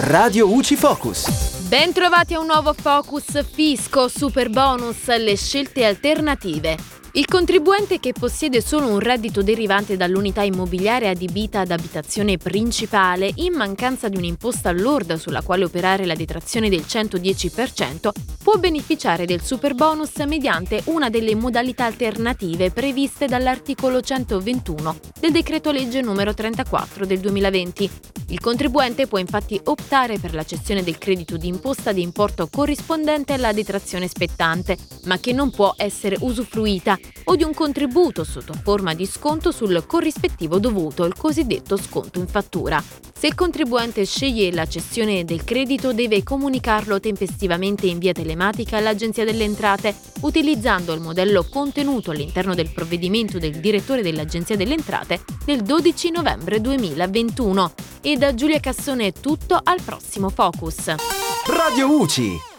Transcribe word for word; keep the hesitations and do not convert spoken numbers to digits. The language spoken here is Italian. Radio Uci Focus. Ben trovati a un nuovo Focus Fisco, Superbonus, le scelte alternative. Il contribuente che possiede solo un reddito derivante dall'unità immobiliare adibita ad abitazione principale, in mancanza di un'imposta lorda sulla quale operare la detrazione del cento dieci per cento, può beneficiare del Superbonus mediante una delle modalità alternative previste dall'articolo centoventuno del decreto legge n. trentaquattro del duemilaventi. Il contribuente può infatti optare per la cessione del credito d'imposta di importo corrispondente alla detrazione spettante, ma che non può essere usufruita, o di un contributo sotto forma di sconto sul corrispettivo dovuto, il cosiddetto sconto in fattura. Se il contribuente sceglie la cessione del credito, deve comunicarlo tempestivamente in via telematica all'Agenzia delle Entrate, utilizzando il modello contenuto all'interno del provvedimento del direttore dell'Agenzia delle Entrate del dodici novembre duemilaventuno. E da Giulia Cassone è tutto, al prossimo Focus. Radio Uci.